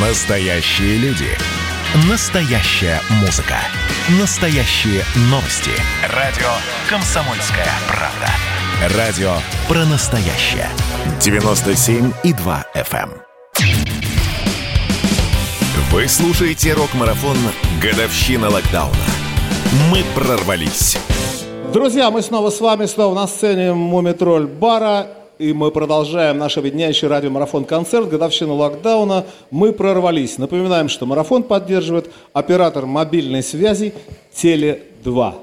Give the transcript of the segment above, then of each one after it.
Настоящие люди. Настоящая музыка. Настоящие новости. Радио «Комсомольская правда». Радио про настоящее. 97,2 FM. Вы слушаете рок-марафон «Годовщина локдауна». Мы прорвались. Друзья, мы снова с вами, снова на сцене Муми-Тролль-Бара. И мы продолжаем наш объединяющий радиомарафон-концерт «Годовщина локдауна. Мы прорвались». Напоминаем, что марафон поддерживает оператор мобильной связи «Теле-2».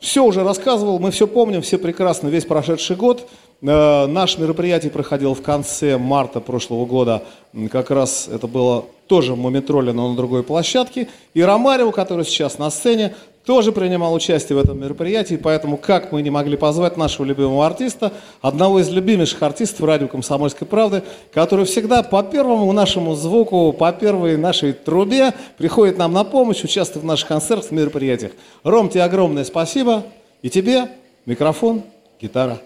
Все уже рассказывал, мы все помним, все прекрасно, весь прошедший год. Наше мероприятие проходило в конце марта прошлого года. Как раз это было тоже Муми-Тролль, но на другой площадке. И Ромарио, который сейчас на сцене, тоже принимал участие в этом мероприятии, поэтому как мы не могли позвать нашего любимого артиста, одного из любимейших артистов радио «Комсомольской правды», который всегда по первому нашему звуку, по первой нашей трубе приходит нам на помощь, участвует в наших концертах, мероприятиях. Ром, тебе огромное спасибо. И тебе микрофон, гитара.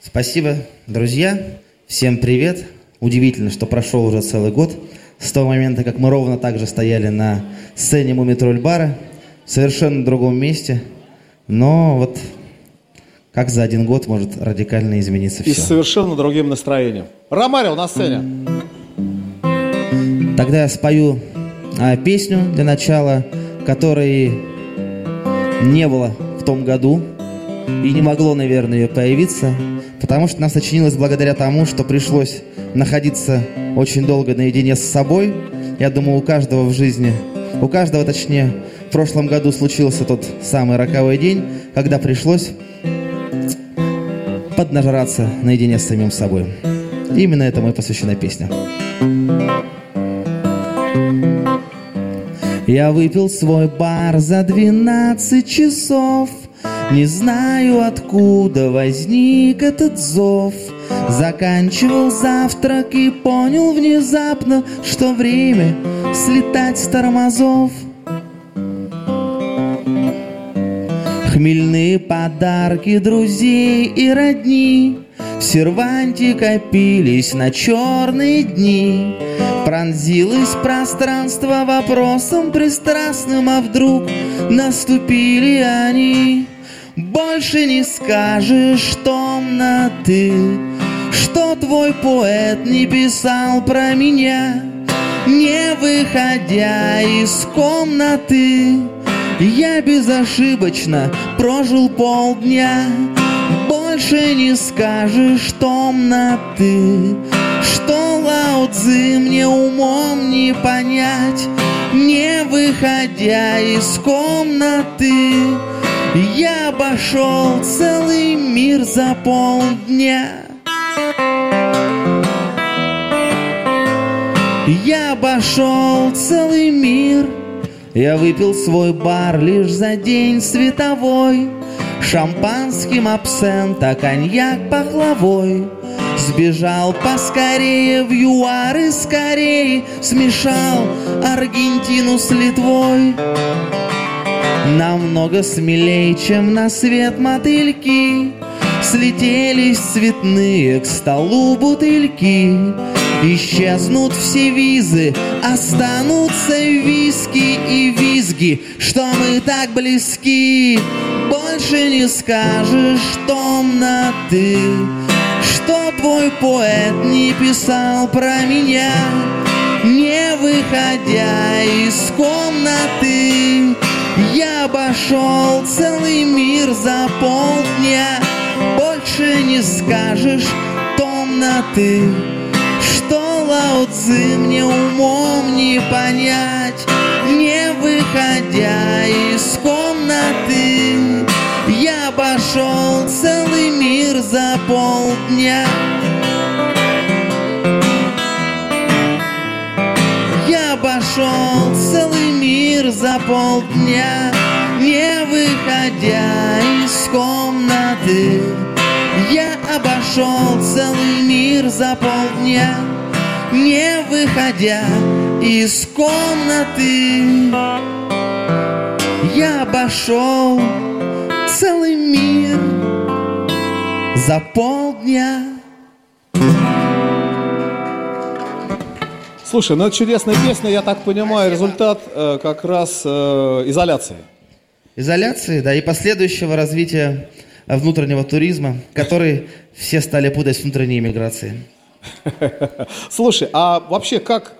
Спасибо, друзья. Всем привет. Удивительно, что прошел уже целый год. С того момента, как мы ровно так же стояли на сцене Муми-Тролль-Бара, в совершенно другом месте, но вот как за один год может радикально измениться все. И с совершенно другим настроением. Ромарио на сцене. Тогда я спою песню для начала, которой не было в том году и не могло, наверное, ее появиться, потому что она сочинилась благодаря тому, что пришлось находиться очень долго наедине с собой. Я думаю, у каждого в жизни, у каждого, точнее, в прошлом году случился тот самый роковой день, когда пришлось поднажраться наедине с самим собой. Именно этому и посвящена песня. Я выпил свой бар за 12 часов. Не знаю, откуда возник этот зов. Заканчивал завтрак и понял внезапно, что время слетать с тормозов. Хмельные подарки друзей и родни в серванте копились на черные дни. Пронзилось пространство вопросом пристрастным, а вдруг наступили они. Больше не скажешь, томно ты, что твой поэт не писал про меня. Не выходя из комнаты, я безошибочно прожил полдня. Больше не скажешь, томно ты, что Лао Цзы мне умом не понять. Не выходя из комнаты, я обошел целый мир за полдня. Я обошел целый мир. Я выпил свой бар лишь за день световой. Шампанским абсент, а коньяк пахлавой. Сбежал поскорее в ЮАР и скорее смешал Аргентину с Литвой. Намного смелее, чем на свет мотыльки, слетелись цветные к столу бутыльки. Исчезнут все визы, останутся виски и визги, что мы так близки. Больше не скажешь, томно ты, что твой поэт не писал про меня. Не выходя из комнаты, я обошел целый мир за полдня. Больше не скажешь, томно ты, что Лао Цзы мне умом не понять. Не выходя из комнаты, я обошел целый мир за полдня. Я обошел целый мир за полдня. Не выходя из комнаты, я обошел целый мир за полдня. Не выходя из комнаты, я обошел целый мир за полдня. Слушай, ну чудесная песня, я так понимаю, результат как раз изоляции. Изоляции, да, и последующего развития внутреннего туризма, который все стали путать с внутренней миграцией. Слушай, а вообще как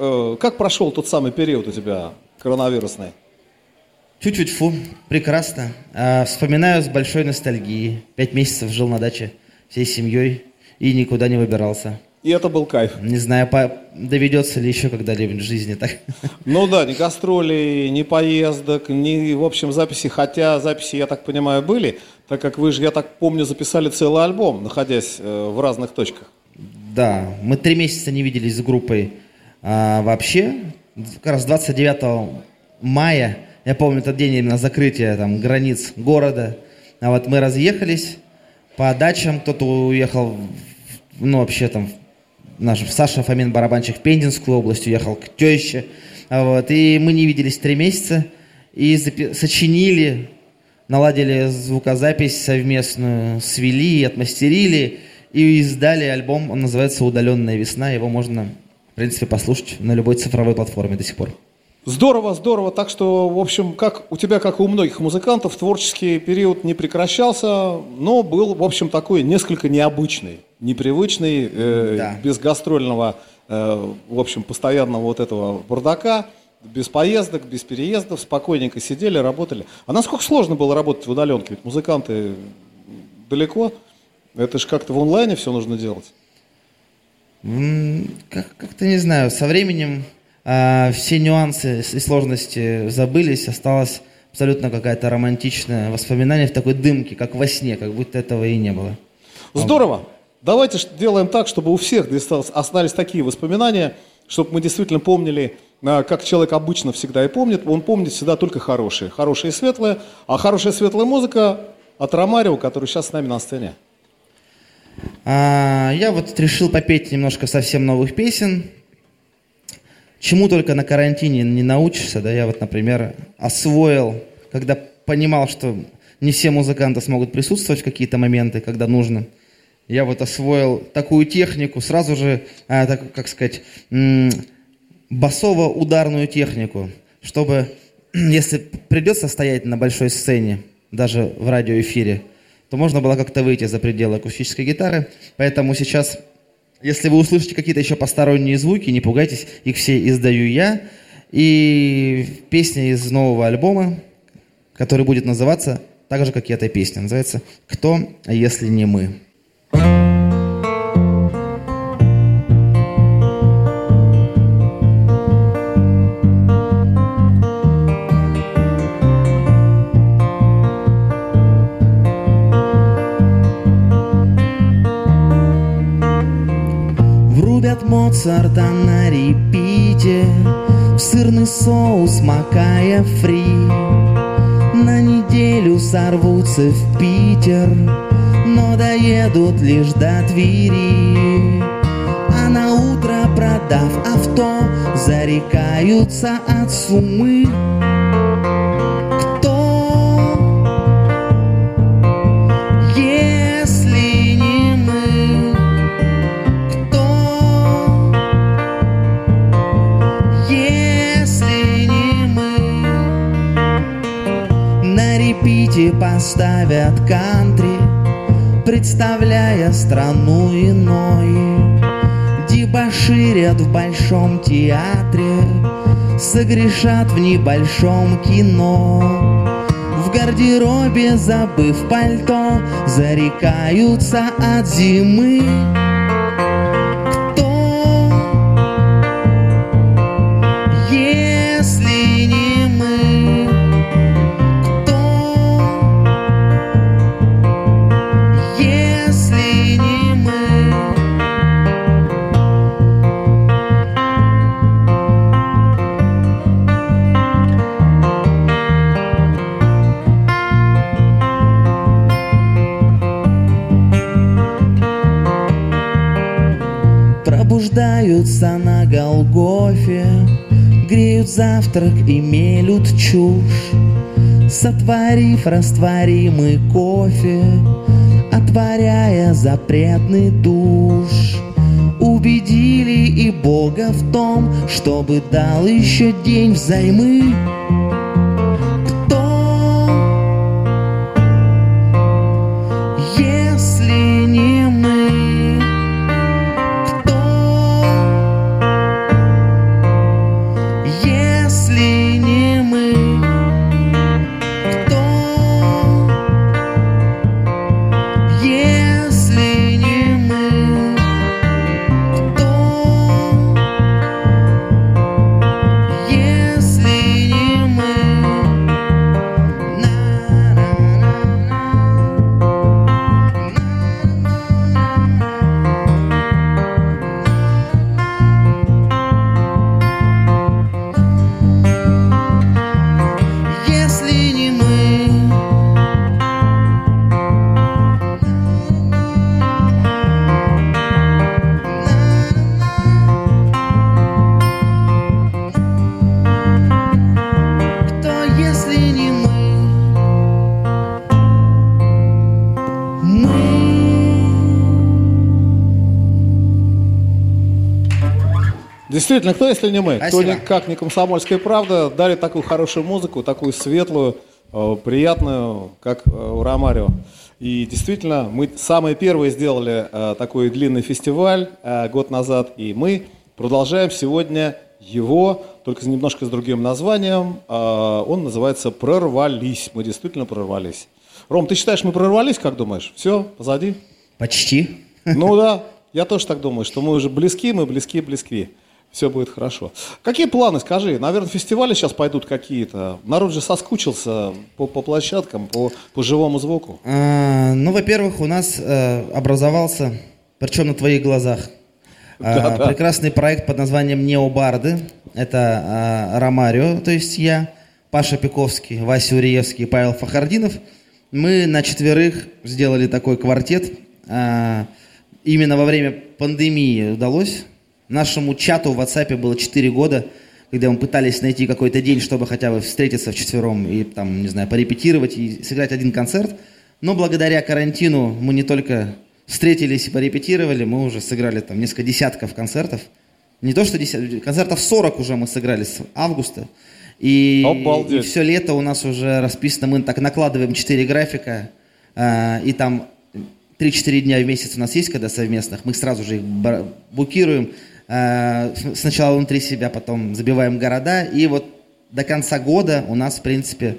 прошел тот самый период у тебя коронавирусный? Чуть-чуть, прекрасно. Вспоминаю с большой ностальгией. 5 месяцев жил на даче всей семьей и никуда не выбирался. И это был кайф. Не знаю, доведется ли еще когда-либо в жизни так. Ну да, ни гастролей, ни поездок, ни, в общем, записи. Хотя записи, я так понимаю, были, так как вы же, я так помню, записали целый альбом, находясь в разных точках. Да, мы 3 месяца не виделись с группой вообще. Как раз 29 мая, я помню этот день именно закрытия там, границ города. А вот мы разъехались по дачам, кто-то уехал, ну вообще там... Наш Саша Фомин, барабанщик, в Пензенскую область, уехал к теще. Вот, и мы не виделись 3 месяца. И сочинили, наладили звукозапись совместную, свели, отмастерили. И издали альбом, он называется «Удаленная весна». Его можно, в принципе, послушать на любой цифровой платформе до сих пор. Здорово, здорово. Так что, в общем, как у тебя, как и у многих музыкантов, творческий период не прекращался, но был, в общем, такой несколько необычный, непривычный, да. Без гастрольного, в общем, постоянного вот этого бардака, без поездок, без переездов, спокойненько сидели, работали. А насколько сложно было работать в удаленке? Ведь музыканты далеко, это же как-то в онлайне все нужно делать. Как-то не знаю, со временем... Все нюансы и сложности забылись, осталось абсолютно какое-то романтичное воспоминание в такой дымке, как во сне, как будто этого и не было. Здорово! Давайте делаем так, чтобы у всех остались такие воспоминания, чтобы мы действительно помнили, как человек обычно всегда и помнит, он помнит всегда только хорошие, хорошие и светлые, а хорошая светлая музыка от Ромарио, который сейчас с нами на сцене. Я вот решил попеть немножко совсем новых песен. Чему только на карантине не научишься, да, я вот, например, освоил, когда понимал, что не все музыканты смогут присутствовать в какие-то моменты, когда нужно, я вот освоил такую технику, сразу же, басово-ударную технику, чтобы, если придется стоять на большой сцене, даже в радиоэфире, то можно было как-то выйти за пределы акустической гитары, поэтому сейчас... Если вы услышите какие-то еще посторонние звуки, не пугайтесь, их все издаю я. И песня из нового альбома, который будет называться так же, как и эта песня. Называется «Кто, если не мы». Моцарта на репите, в сырный соус макая фри. На неделю сорвутся в Питер, но доедут лишь до Твери. А на утро, продав авто, зарекаются от сумы. Поставят кантри, представляя страну иной. Дебоширят в большом театре, согрешат в небольшом кино. В гардеробе, забыв пальто, зарекаются от зимы. На Голгофе греют завтрак и мелют чушь. Сотворив растворимый кофе, отворяя запретный душ, убив убедили и Бога в том, чтобы дал еще день взаймы. Действительно, кто, если не мы? Спасибо. Кто никак не «Комсомольская правда» дарит такую хорошую музыку, такую светлую, приятную, как у Ромарио. И действительно, мы самые первые сделали такой длинный фестиваль год назад, и мы продолжаем сегодня его, только немножко с другим названием. Он называется «Прорвались». Мы действительно прорвались. Ром, ты считаешь, мы прорвались, как думаешь? Все, позади? Почти. Ну да, я тоже так думаю, что мы уже близки, Все будет хорошо. Какие планы, скажи? Наверное, фестивали сейчас пойдут какие-то. Народ же соскучился по площадкам, по живому звуку. Во-первых, у нас образовался, причем на твоих глазах, прекрасный проект под названием «Необарды». Это Ромарио, то есть я, Паша Пиковский, Вася Уриевский и Павел Фахрадинов. Мы на четверых сделали такой квартет. Именно во время пандемии удалось. Нашему чату в WhatsApp было 4 года, когда мы пытались найти какой-то день, чтобы хотя бы встретиться вчетвером и там, не знаю, порепетировать и сыграть один концерт. Но благодаря карантину мы не только встретились и порепетировали, мы уже сыграли там несколько десятков концертов. Не то что концертов 40 уже мы сыграли с августа. И все лето у нас уже расписано, мы так накладываем 4 графика, и там 3-4 дня в месяц у нас есть, когда совместных, мы сразу же их букируем. Сначала внутри себя, потом забиваем города. И вот до конца года у нас, в принципе,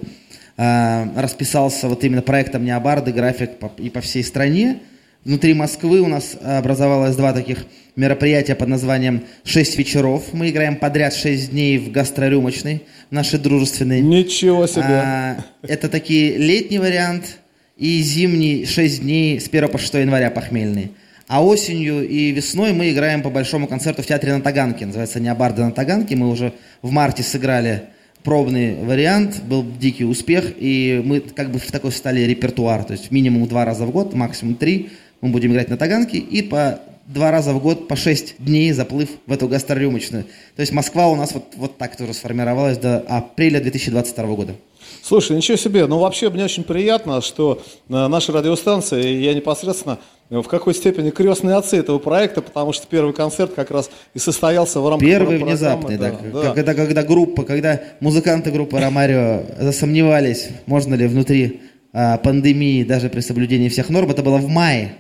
расписался вот именно проектом «Необарды» график и по всей стране. Внутри Москвы у нас образовалось 2 таких мероприятия под названием «Шесть вечеров». Мы играем подряд 6 дней в гастрорюмочной, нашей дружественной. Ничего себе! Это такие летний вариант и зимний 6 дней с 1 по 6 января похмельный. А осенью и весной мы играем по большому концерту в Театре на Таганке. Называется «Необарды на Таганке». Мы уже в марте сыграли пробный вариант. Был дикий успех. И мы как бы в такой стали репертуар. То есть минимум 2 раза в год, максимум 3 мы будем играть на Таганке. И по 2 раза в год, по 6 дней заплыв в эту гастрорюмочную. То есть Москва у нас вот так тоже сформировалась до апреля 2022 года. Слушай, ничего себе. Вообще мне очень приятно, что наша радиостанция, я непосредственно... в какой степени крестные отцы этого проекта, потому что первый концерт как раз и состоялся в рамках первый внезапный, да. Когда музыканты группы «Ромарио» засомневались, можно ли внутри пандемии, даже при соблюдении всех норм, это было в мае,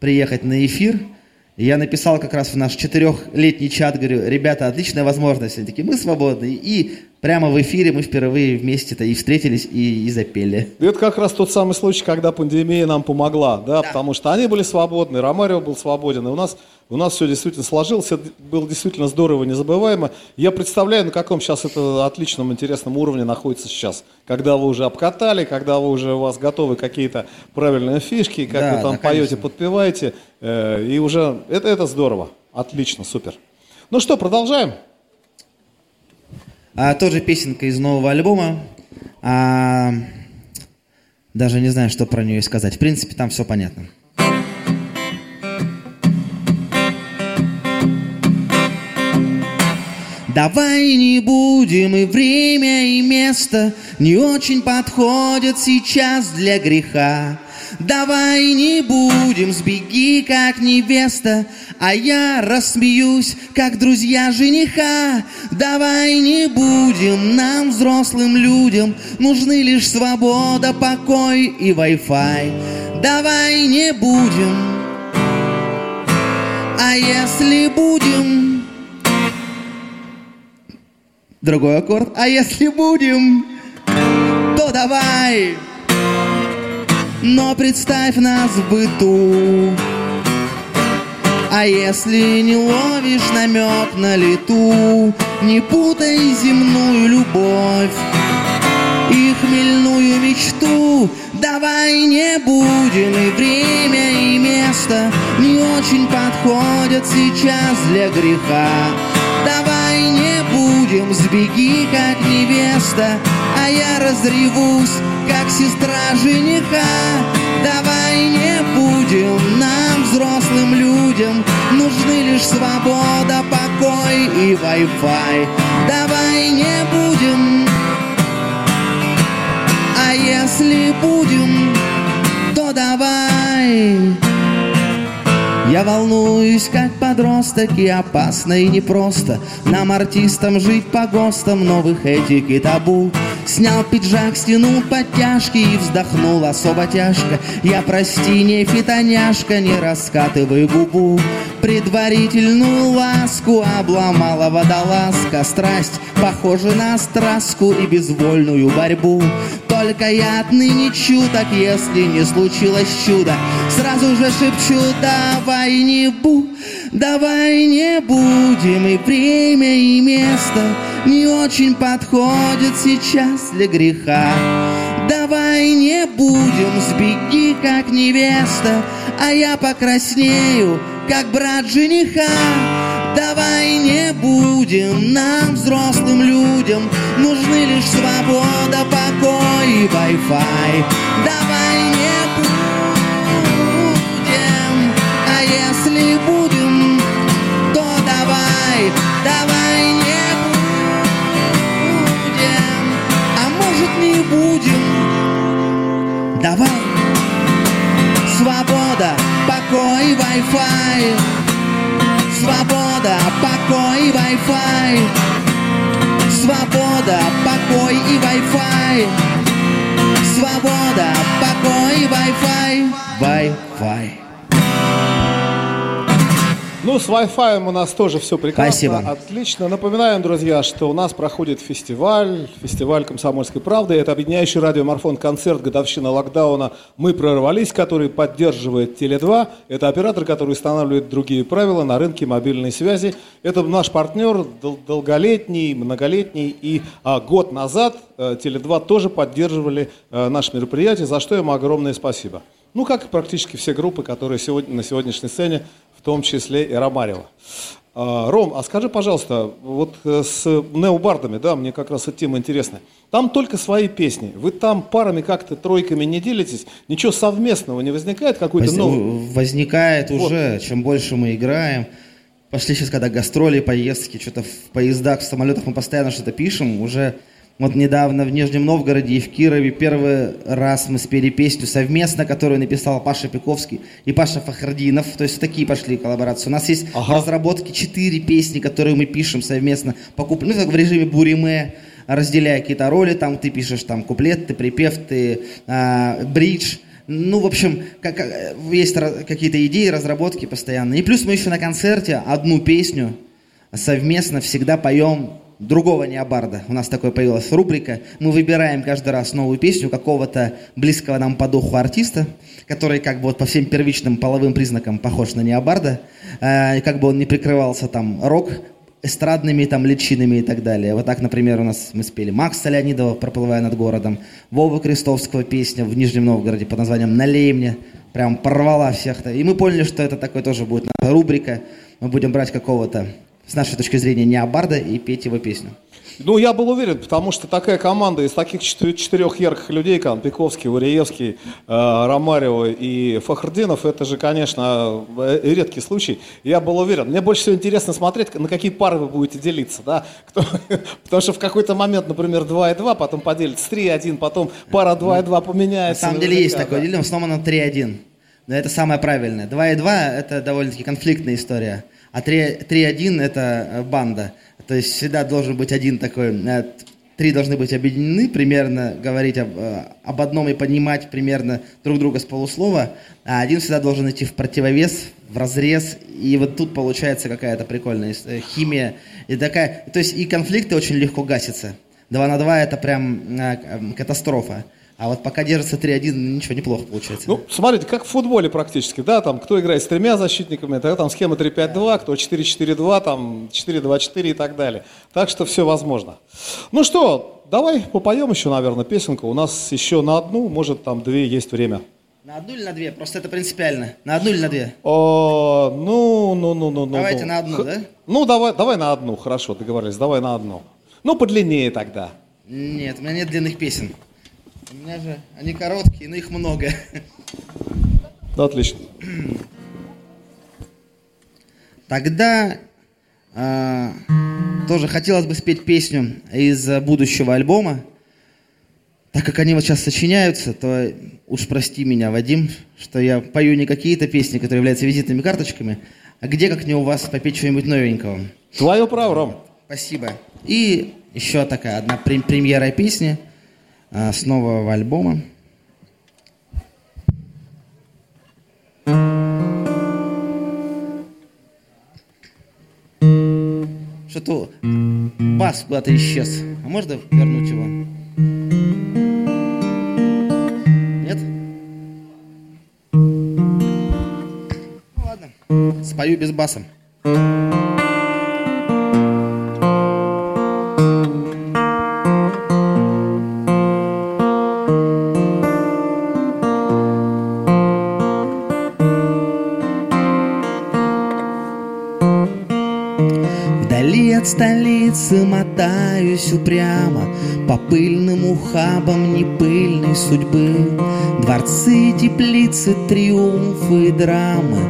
приехать на эфир. Я написал как раз в наш 4-летний чат, говорю, ребята, отличная возможность. Они такие, мы свободны. И прямо в эфире мы впервые вместе-то и встретились, и запели. Это как раз тот самый случай, когда пандемия нам помогла, да? Потому что они были свободны, Ромарио был свободен, и у нас все действительно сложилось, это было действительно здорово, незабываемо. Я представляю, на каком сейчас это отличном, интересном уровне находится сейчас. Когда вы уже обкатали, когда вы уже у вас готовы какие-то правильные фишки, как вы там поете, подпеваете, и уже это здорово, отлично, супер. Ну что, продолжаем? Тоже песенка из нового альбома. Даже не знаю, что про нее сказать. В принципе, там все понятно. Давай не будем, и время, и место не очень подходят сейчас для греха. Давай не будем, сбеги, как невеста, а я рассмеюсь, как друзья жениха. Давай не будем, нам, взрослым людям, нужны лишь свобода, покой и вай-фай. Давай не будем, а если будем... Другой аккорд. А если будем, то давай... Но представь нас в быту. А если не ловишь намек на лету, не путай земную любовь и хмельную мечту. Давай не будем, и время, и место не очень подходят сейчас для греха. Давай не будем, сбеги, как невеста, а я разревусь, как сестра жениха. Давай не будем, нам, взрослым людям, нужны лишь свобода, покой и вай-фай. Давай не будем, а если будем, то давай. Я волнуюсь, как подросток, и опасно, и непросто нам, артистам, жить по ГОСТам новых этик и табу. Снял пиджак, стянул подтяжки и вздохнул особо тяжко. Я, прости, не фитоняшка, не раскатывай губу. Предварительную ласку обломала водолазка. Страсть похожа на страстку и безвольную борьбу. Только я отныне чуток, если не случилось чудо, сразу же шепчу: давай не будем, и время, и место не очень подходит сейчас для греха. Давай не будем, сбеги, как невеста, а я покраснею, как брат жениха. Давай не будем, нам, взрослым людям, нужны лишь свобода, покой и вай-фай. Давай не будем, а если будем, то давай. Давай не будем, а может не будем. Давай. Свобода, покой и вай-фай. Свобода, покой, вай-фай. Свобода, покой и вай-фай. Свобода, покой, вай-фай. Вай-фай. Ну, с Wi-Fi у нас тоже все прекрасно. Спасибо. Отлично. Напоминаем, друзья, что у нас проходит фестиваль «Комсомольской правды». Это объединяющий радиомарафон-концерт «Годовщина локдауна. Мы прорвались», который поддерживает Теле-2. Это оператор, который устанавливает другие правила на рынке мобильной связи. Это наш партнер долголетний, многолетний. И год назад Теле-2 тоже поддерживали наше мероприятие, за что им огромное спасибо. Ну, как и практически все группы, которые сегодня, на сегодняшней сцене, в том числе и Ромарио. Ром, а скажи, пожалуйста, вот с необардами, да, мне как раз эта тема интересна. Там только свои песни. Вы там парами как-то, тройками не делитесь? Ничего совместного не возникает? Какой-то новый? Возникает вот. Уже, чем больше мы играем. Пошли сейчас, когда гастроли, поездки, что-то в поездах, в самолетах мы постоянно что-то пишем. Уже вот недавно в Нижнем Новгороде и в Кирове первый раз мы спели песню совместно, которую написал Паша Пиковский и Паша Фахрадинов. То есть такие пошли коллаборации. У нас есть разработки 4 песни, которые мы пишем совместно. Ну, как в режиме буриме, разделяя какие-то роли. Там ты пишешь там куплет, ты припев, ты бридж. Ну, в общем, есть какие-то идеи, разработки постоянные. И плюс мы еще на концерте одну песню совместно всегда поем другого необарда. У нас такое появилась рубрика. Мы выбираем каждый раз новую песню какого-то близкого нам по духу артиста, который как бы вот по всем первичным половым признакам похож на необарда. И как бы он не прикрывался там рок, эстрадными там личинами и так далее. Вот так, например, у нас мы спели Макса Леонидова «Проплывая над городом», Вова Кристовского песня в Нижнем Новгороде под названием «Налей мне». Прям порвала всех-то. И мы поняли, что это такое тоже будет рубрика. Мы будем брать какого-то, с нашей точки зрения, необарда и петь его песню. Ну, я был уверен, потому что такая команда из таких четырех ярких людей, как Пиковский, Уриевский, Ромарио и Фахрадинов, это же, конечно, редкий случай. Я был уверен. Мне больше всего интересно смотреть, на какие пары вы будете делиться, да? Потому что в какой-то момент, например, 2 и 2, потом поделится 3 и 1, потом пара 2 и 2 поменяется. На самом деле есть такое деление, снова на 3 и 1. Но это самое правильное. 2 и 2 – это довольно-таки конфликтная история. А 3-1 – это банда. То есть всегда должен быть один такой. Три должны быть объединены, примерно говорить об одном и понимать примерно друг друга с полуслова. А один всегда должен идти в противовес, в разрез. И вот тут получается какая-то прикольная химия. И такая, то есть и конфликты очень легко гасятся. 2-2 – это прям катастрофа. А вот пока держится 3-1, ничего, неплохо получается. Ну, смотрите, как в футболе практически, да, там, кто играет с тремя защитниками, тогда там схема 3-5-2, кто 4-4-2, там, 4-2-4 и так далее. Так что все возможно. Ну что, давай попоем еще, наверное, песенку. У нас еще на одну, может, там, две есть время. На одну или на две? Просто это принципиально. На одну или на две? Ну. Давайте на одну, да? Ну, давай на одну, хорошо, договорились, давай на одну. Ну, подлиннее тогда. Нет, у меня нет длинных песен. У меня же они короткие, но их много. Отлично. Тогда тоже хотелось бы спеть песню из будущего альбома. Так как они вот сейчас сочиняются, то уж прости меня, Вадим, что я пою не какие-то песни, которые являются визитными карточками, а где как не у вас попеть чего-нибудь новенького. Твое право, Ром. Спасибо. И еще такая одна премьера песни с нового альбома. Что-то бас куда-то исчез. А можно вернуть его? Нет? Ну ладно, спою без баса. Мотаюсь упрямо по пыльным ухабам непыльной судьбы. Дворцы, теплицы, триумфы и драмы,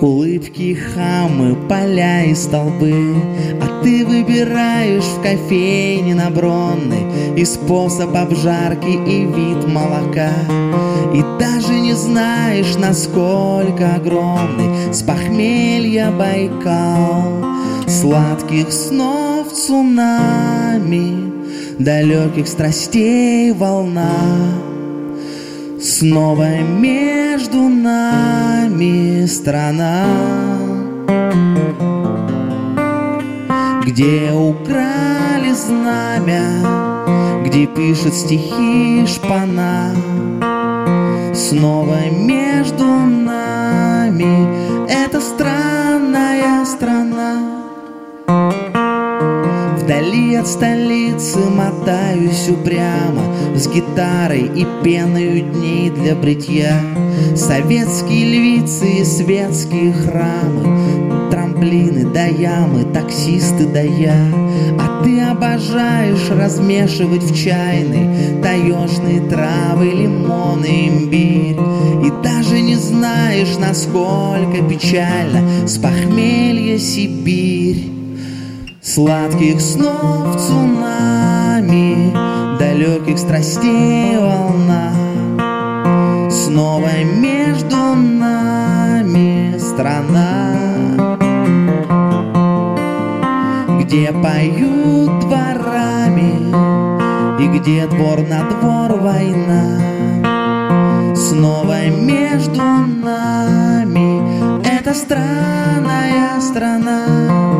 улыбки, хамы, поля и столбы. А ты выбираешь в кофейне на Бронной и способ обжарки, и вид молока. И даже не знаешь, насколько огромный с похмелья Байкал. Сладких снов цунами, далеких страстей волна. Снова между нами страна, где украли знамя, где пишет стихи шпана. Снова между нами эта странная страна. Вдали от столицы мотаюсь упрямо с гитарой и пеной дней для бритья. Советские львицы и светские храмы, трамплины до ямы, таксисты до я. А ты обожаешь размешивать в чайной таежные травы, лимон и имбирь. И даже не знаешь, насколько печально с похмелья Сибирь. Сладких снов цунами, далеких страстей волна. Снова между нами страна, где поют дворами и где двор на двор война. Снова между нами эта странная страна.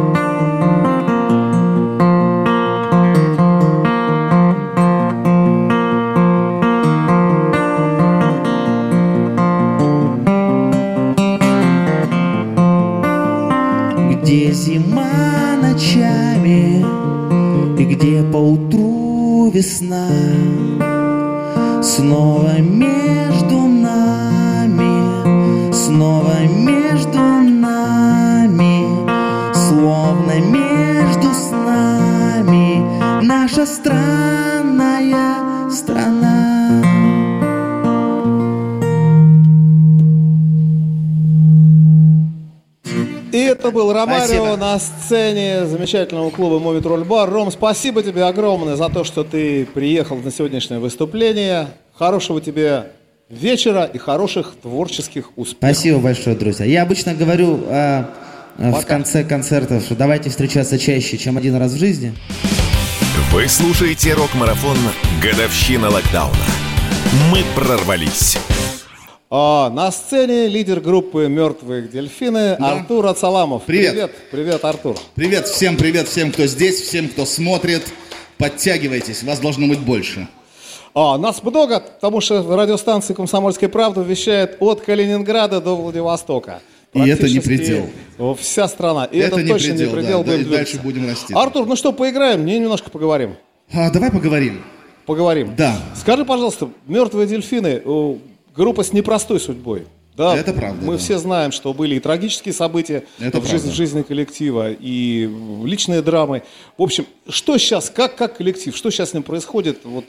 Где зима ночами, и где поутру весна. Снова между нами, снова между нами, словно между нами. странная страна. И это был Ромарио на сцене замечательного клуба Муми-Тролль-Бара. Ром, спасибо тебе огромное за то, что ты приехал на сегодняшнее выступление. Хорошего тебе вечера и хороших творческих успехов. Спасибо большое, друзья. Я обычно говорю в конце концертов, что давайте встречаться чаще, чем один раз в жизни. Вы слушаете рок-марафон «Годовщина локдауна». Мы прорвались. На сцене лидер группы «Мертвые дельфины» Артур Ацаламов. Привет. Привет, Артур. Привет всем, кто здесь, всем, кто смотрит. Подтягивайтесь, вас должно быть больше. Нас много, потому что радиостанция «Комсомольская правда» вещает от Калининграда до Владивостока. И это не предел. Вся страна. И это не точно предел, не предел. Да, будем дальше будем расти. Артур, ну что, поиграем? Немножко поговорим. Давай поговорим. Поговорим. Да. Скажи, пожалуйста, «Мертвые дельфины» группа с непростой судьбой. Да, это правда. Мы все знаем, что были и трагические события в жизни коллектива, и личные драмы. В общем, что сейчас, как коллектив, что сейчас с ним происходит, вот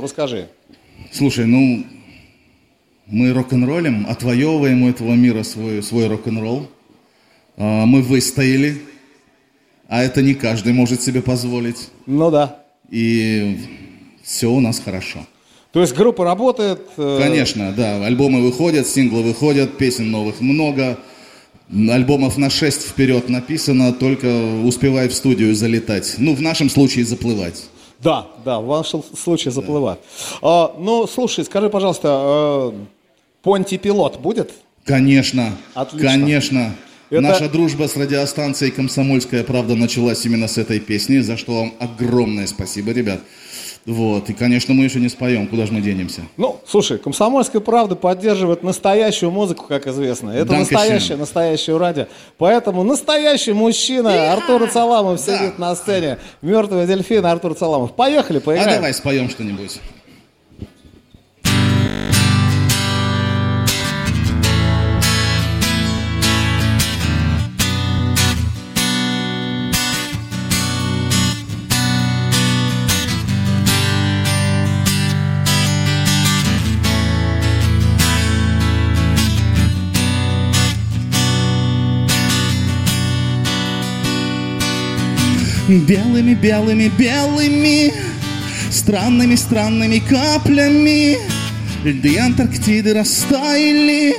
расскажи. Слушай, ну, мы рок-н-роллим, отвоевываем у этого мира свой рок-н-ролл. Мы выстояли, а это не каждый может себе позволить. Ну да. И все у нас хорошо. То есть группа работает? Конечно, да. Альбомы выходят, синглы выходят, песен новых много. Альбомов на 6 вперед написано, только успевай в студию залетать. Ну, в нашем случае заплывать. Да, в вашем случае заплывать. Да. Ну, слушай, скажи, пожалуйста, Понтий Пилат будет? Конечно. Отлично. Конечно. Наша дружба с радиостанцией «Комсомольская правда» началась именно с этой песни, за что вам огромное спасибо, ребят. Вот, и, конечно, мы еще не споем, куда же мы денемся? Ну, слушай, «Комсомольская правда» поддерживает настоящую музыку, как известно. Это настоящее радио. Поэтому настоящий мужчина Артур Ацаламов сидит на сцене. «Мертвые дельфины» Артур Ацаламов. Поехали, поиграем. А давай споем что-нибудь. Белыми, белыми, белыми, странными, странными каплями льды Антарктиды растаяли.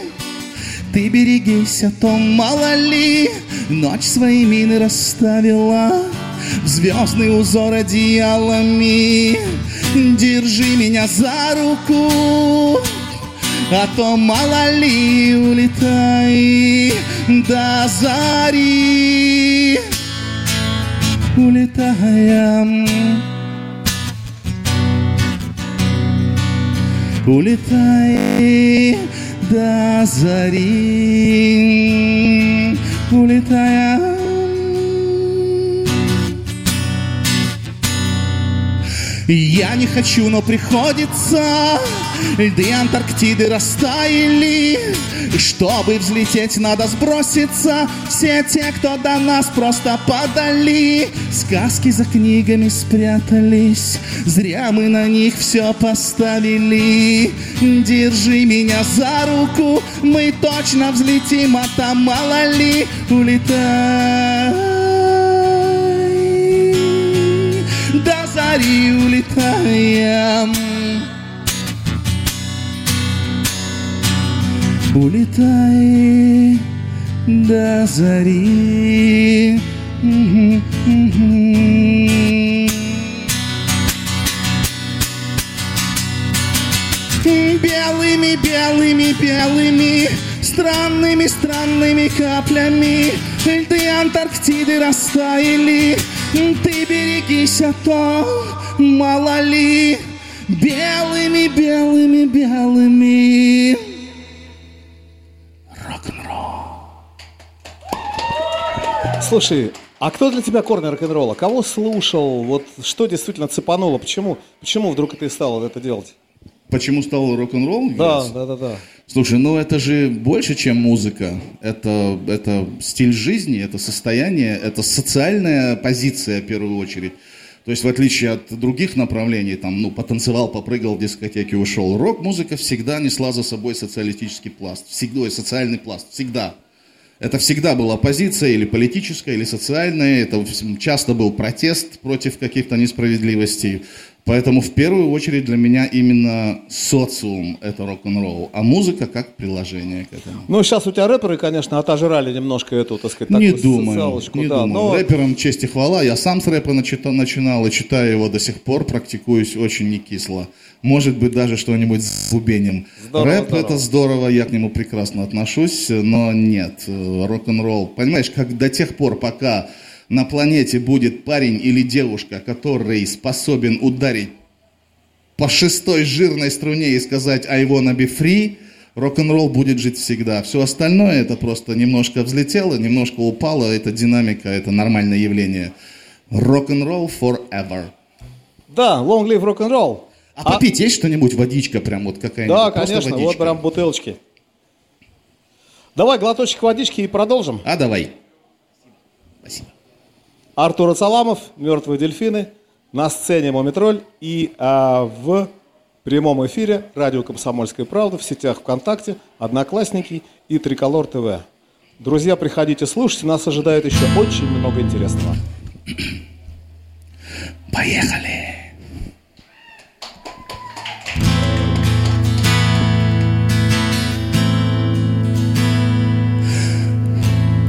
Ты берегись, а то мало ли ночь свои мины расставила в звездный узор одеялами. Держи меня за руку, а то мало ли улетай до зари. Улетай до зари, улетай. Я не хочу, но приходится. Льды Антарктиды растаяли. Чтобы взлететь, надо сброситься. Все те, кто до нас просто подали, сказки за книгами спрятались. Зря мы на них все поставили. Держи меня за руку, мы точно взлетим, а там мало ли улетай. До зари улетаем, улетай до зари. Белыми, белыми, белыми, странными, странными каплями льды Антарктиды растаяли. Ты берегись, а то мало ли. Белыми, белыми, белыми. Рок-н-ролл. Слушай, а кто для тебя корни рок-н-ролла? Кого слушал? Вот что действительно цепануло? Почему вдруг ты стал это делать? Почему стал рок-н-ролл? Да. Слушай, ну это же больше, чем музыка. Это стиль жизни, это состояние, это социальная позиция, в первую очередь. То есть в отличие от других направлений, там, ну, потанцевал, попрыгал в дискотеке, ушел, рок-музыка всегда несла за собой социалистический пласт, всегда, социальный пласт, всегда. Это всегда была оппозиция или политическая, или социальная, это часто был протест против каких-то несправедливостей. Поэтому в первую очередь для меня именно социум – это рок-н-ролл, а музыка как приложение к этому. Ну, сейчас у тебя рэперы, конечно, отожрали немножко эту, так сказать, такую социалочку. Не думаю. Но... Рэперам честь и хвала. Я сам с рэпа начинал и читаю его до сих пор, практикуюсь очень не кисло. Может быть, даже что-нибудь с зубенем. Рэп – это здорово, я к нему прекрасно отношусь, но нет, рок-н-ролл. Понимаешь, как до тех пор, пока... На планете будет парень или девушка, который способен ударить по шестой жирной струне и сказать «I wanna be free», рок-н-ролл будет жить всегда. Все остальное это просто немножко взлетело, немножко упало, это динамика, это нормальное явление. Рок-н-ролл forever. Да, long live rock'n'roll. А попить есть что-нибудь? Водичка прям вот какая-нибудь? Да, просто конечно, водичка. Вот прям бутылочки. Давай глоточек водички и продолжим. А давай. Спасибо. Артур Ацаламов, «Мертвые дельфины», на сцене «Муми-Тролль» и в прямом эфире радио «Комсомольская правда», в сетях ВКонтакте, «Одноклассники» и «Триколор ТВ». Друзья, приходите, слушайте, нас ожидает еще очень много интересного. Поехали!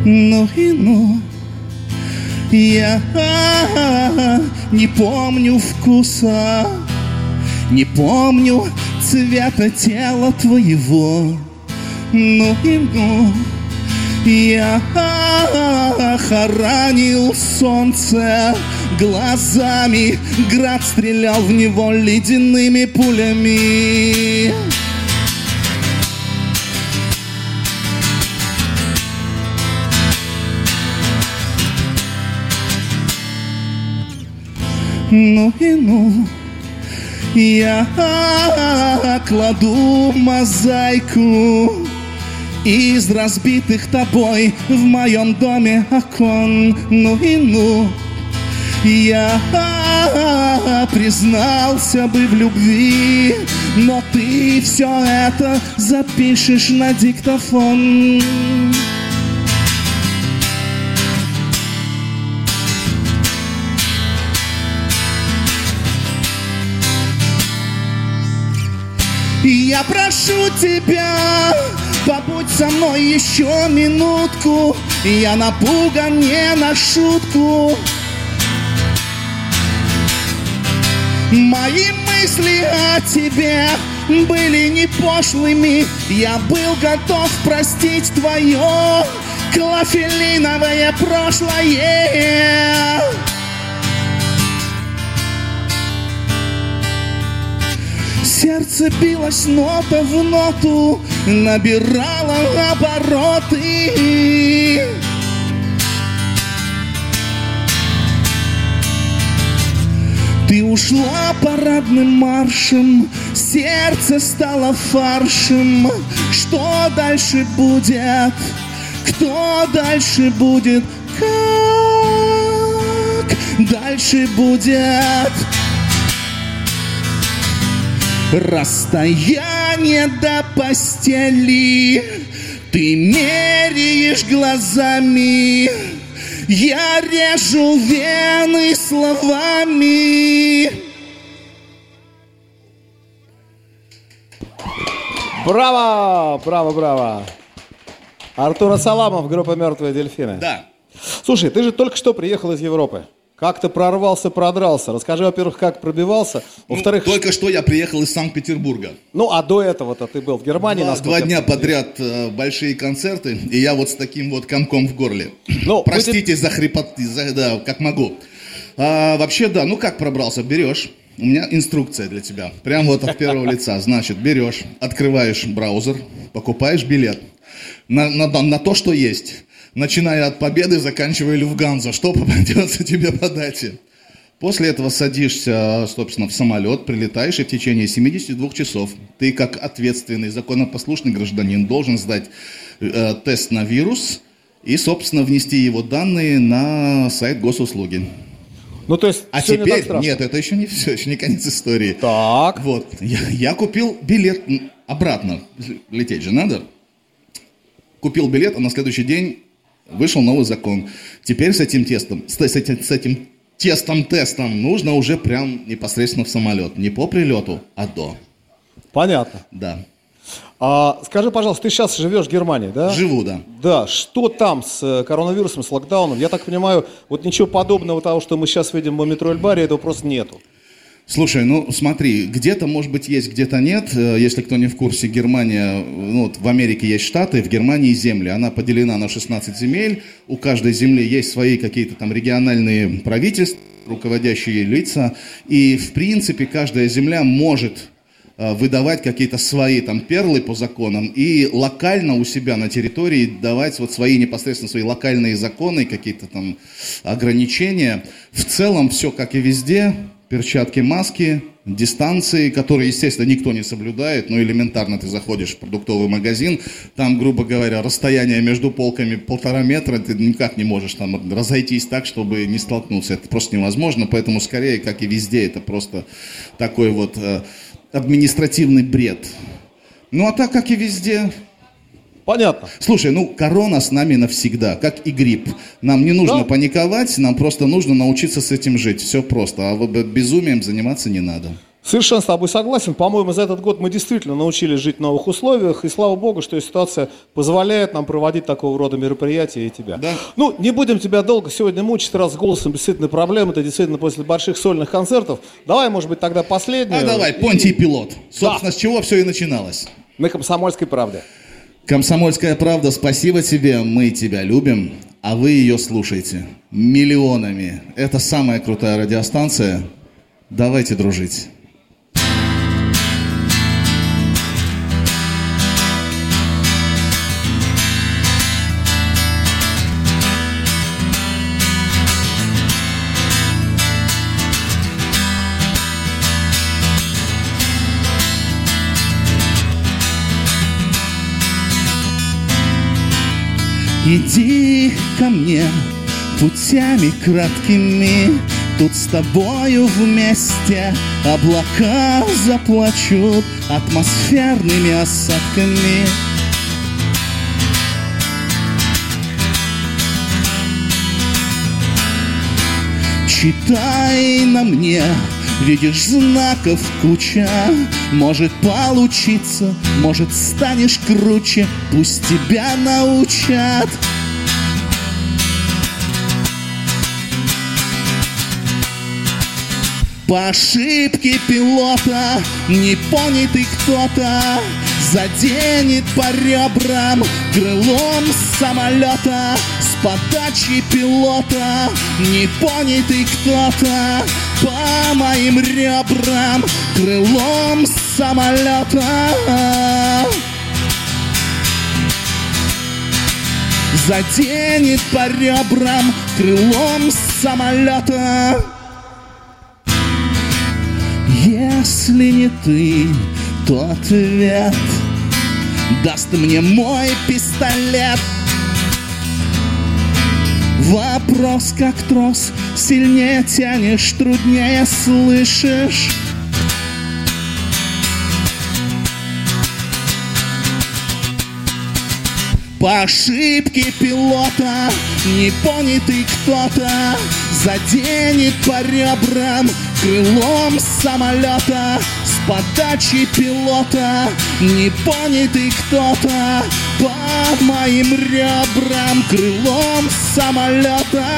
Ну и ну. Я не помню вкуса, не помню цвета тела твоего. Ну и ну, я хоронил солнце глазами, град стрелял в него ледяными пулями. Ну и ну, я кладу мозаику из разбитых тобой в моем доме окон. Ну и ну, я признался бы в любви, но ты все это запишешь на диктофон. Я прошу тебя, побудь со мной еще минутку, я напуган не на шутку. Мои мысли о тебе были не пошлыми, я был готов простить твое клофелиновое прошлое. Сердце билось нота в ноту, набирало обороты. Ты ушла парадным маршем, сердце стало фаршем. Что дальше будет? Кто дальше будет? Как дальше будет? Расстояние до постели ты меряешь глазами, я режу вены словами. Браво, браво, браво. Артур Ацаламов, группа «Мертвые дельфины». Да. Слушай, ты же только что приехал из Европы. Как-то прорвался, продрался. Расскажи, во-первых, как пробивался. Во-вторых, только что я приехал из Санкт-Петербурга. Ну, а до этого-то ты был в Германии. Два дня подряд большие концерты, и я вот с таким вот комком в горле. Ну, простите за хрипоты, да, как могу. Вообще, да, ну как пробрался? Берешь, у меня инструкция для тебя. Прям вот от первого лица. Значит, берешь, открываешь браузер, покупаешь билет на то, что есть. Начиная от Победы, заканчивая Люфганза, что попадется тебе по дате. После этого садишься, собственно, в самолет, прилетаешь, и в течение 72 часов ты, как ответственный, законопослушный гражданин, должен сдать тест на вирус и, собственно, внести его данные на сайт госуслуги. Ну, то есть, а теперь, нет, это еще не все, еще не конец истории. Так. Вот, я купил билет обратно, лететь же надо. Купил билет, а на следующий день вышел новый закон. Теперь с этим тестом нужно уже прям непосредственно в самолет. Не по прилету, а до. Понятно. Да. А, скажи, пожалуйста, ты сейчас живешь в Германии, да? Живу, да. Да, что там с коронавирусом, с локдауном? Я так понимаю, вот ничего подобного того, что мы сейчас видим в Муми-Тролль-Баре, этого просто нету. Слушай, ну смотри, где-то, может быть, есть, где-то нет. Если кто не в курсе, Германия, ну вот в Америке есть штаты, в Германии земли. Она поделена на 16 земель, у каждой земли есть свои какие-то там региональные правительства, руководящие лица. И, в принципе, каждая земля может выдавать какие-то свои там перлы по законам и локально у себя на территории давать вот свои непосредственно свои локальные законы, какие-то там ограничения. В целом все как и везде. Перчатки, маски, дистанции, которые, естественно, никто не соблюдает. Но элементарно ты заходишь в продуктовый магазин, там, грубо говоря, расстояние между полками 1,5 метра, ты никак не можешь там разойтись так, чтобы не столкнуться. Это просто невозможно, поэтому скорее, как и везде, это просто такой вот административный бред. Ну, а так, как и везде... Понятно. Слушай, ну корона с нами навсегда, как и грипп. Нам не нужно паниковать, нам просто нужно научиться с этим жить. Все просто, а безумием заниматься не надо. Совершенно с тобой согласен. По-моему, за этот год мы действительно научились жить в новых условиях. И слава богу, что ситуация позволяет нам проводить такого рода мероприятия и тебя. Да. Ну, не будем тебя долго сегодня мучить, раз с голосом действительно проблемы. Это действительно после больших сольных концертов. Давай, может быть, тогда последнюю. А давай, Понтий Пилат. Собственно, да. С чего все и начиналось. На «Комсомольской правде». «Комсомольская правда», спасибо тебе, мы тебя любим, а вы ее слушаете миллионами. Это самая крутая радиостанция. Давайте дружить. Иди ко мне путями краткими, тут с тобою вместе облака заплачут атмосферными осадками. Читай на мне, видишь, знаков куча. Может получится, может станешь круче. Пусть тебя научат. По ошибке пилота непонятый кто-то заденет по ребрам крылом самолета. С подачи пилота непонятый кто-то по моим ребрам крылом самолета заденет по ребрам крылом самолета. Если не ты, то ответ даст мне мой пистолет. Вопрос как трос, сильнее тянешь, труднее слышишь. По ошибке пилота непонятый кто-то заденет по ребрам крылом самолета. С подачи пилота непонятый кто-то по моим ребрам крылом самолета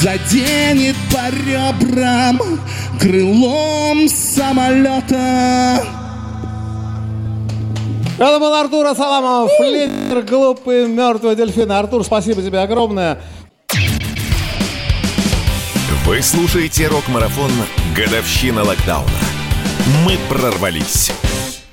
заденет по ребрам крылом самолета. Это был Артур Ацаламов, лидер группы «Мертвые дельфины». Артур, спасибо тебе огромное. Вы слушаете рок-марафон «Годовщина локдауна». Мы прорвались.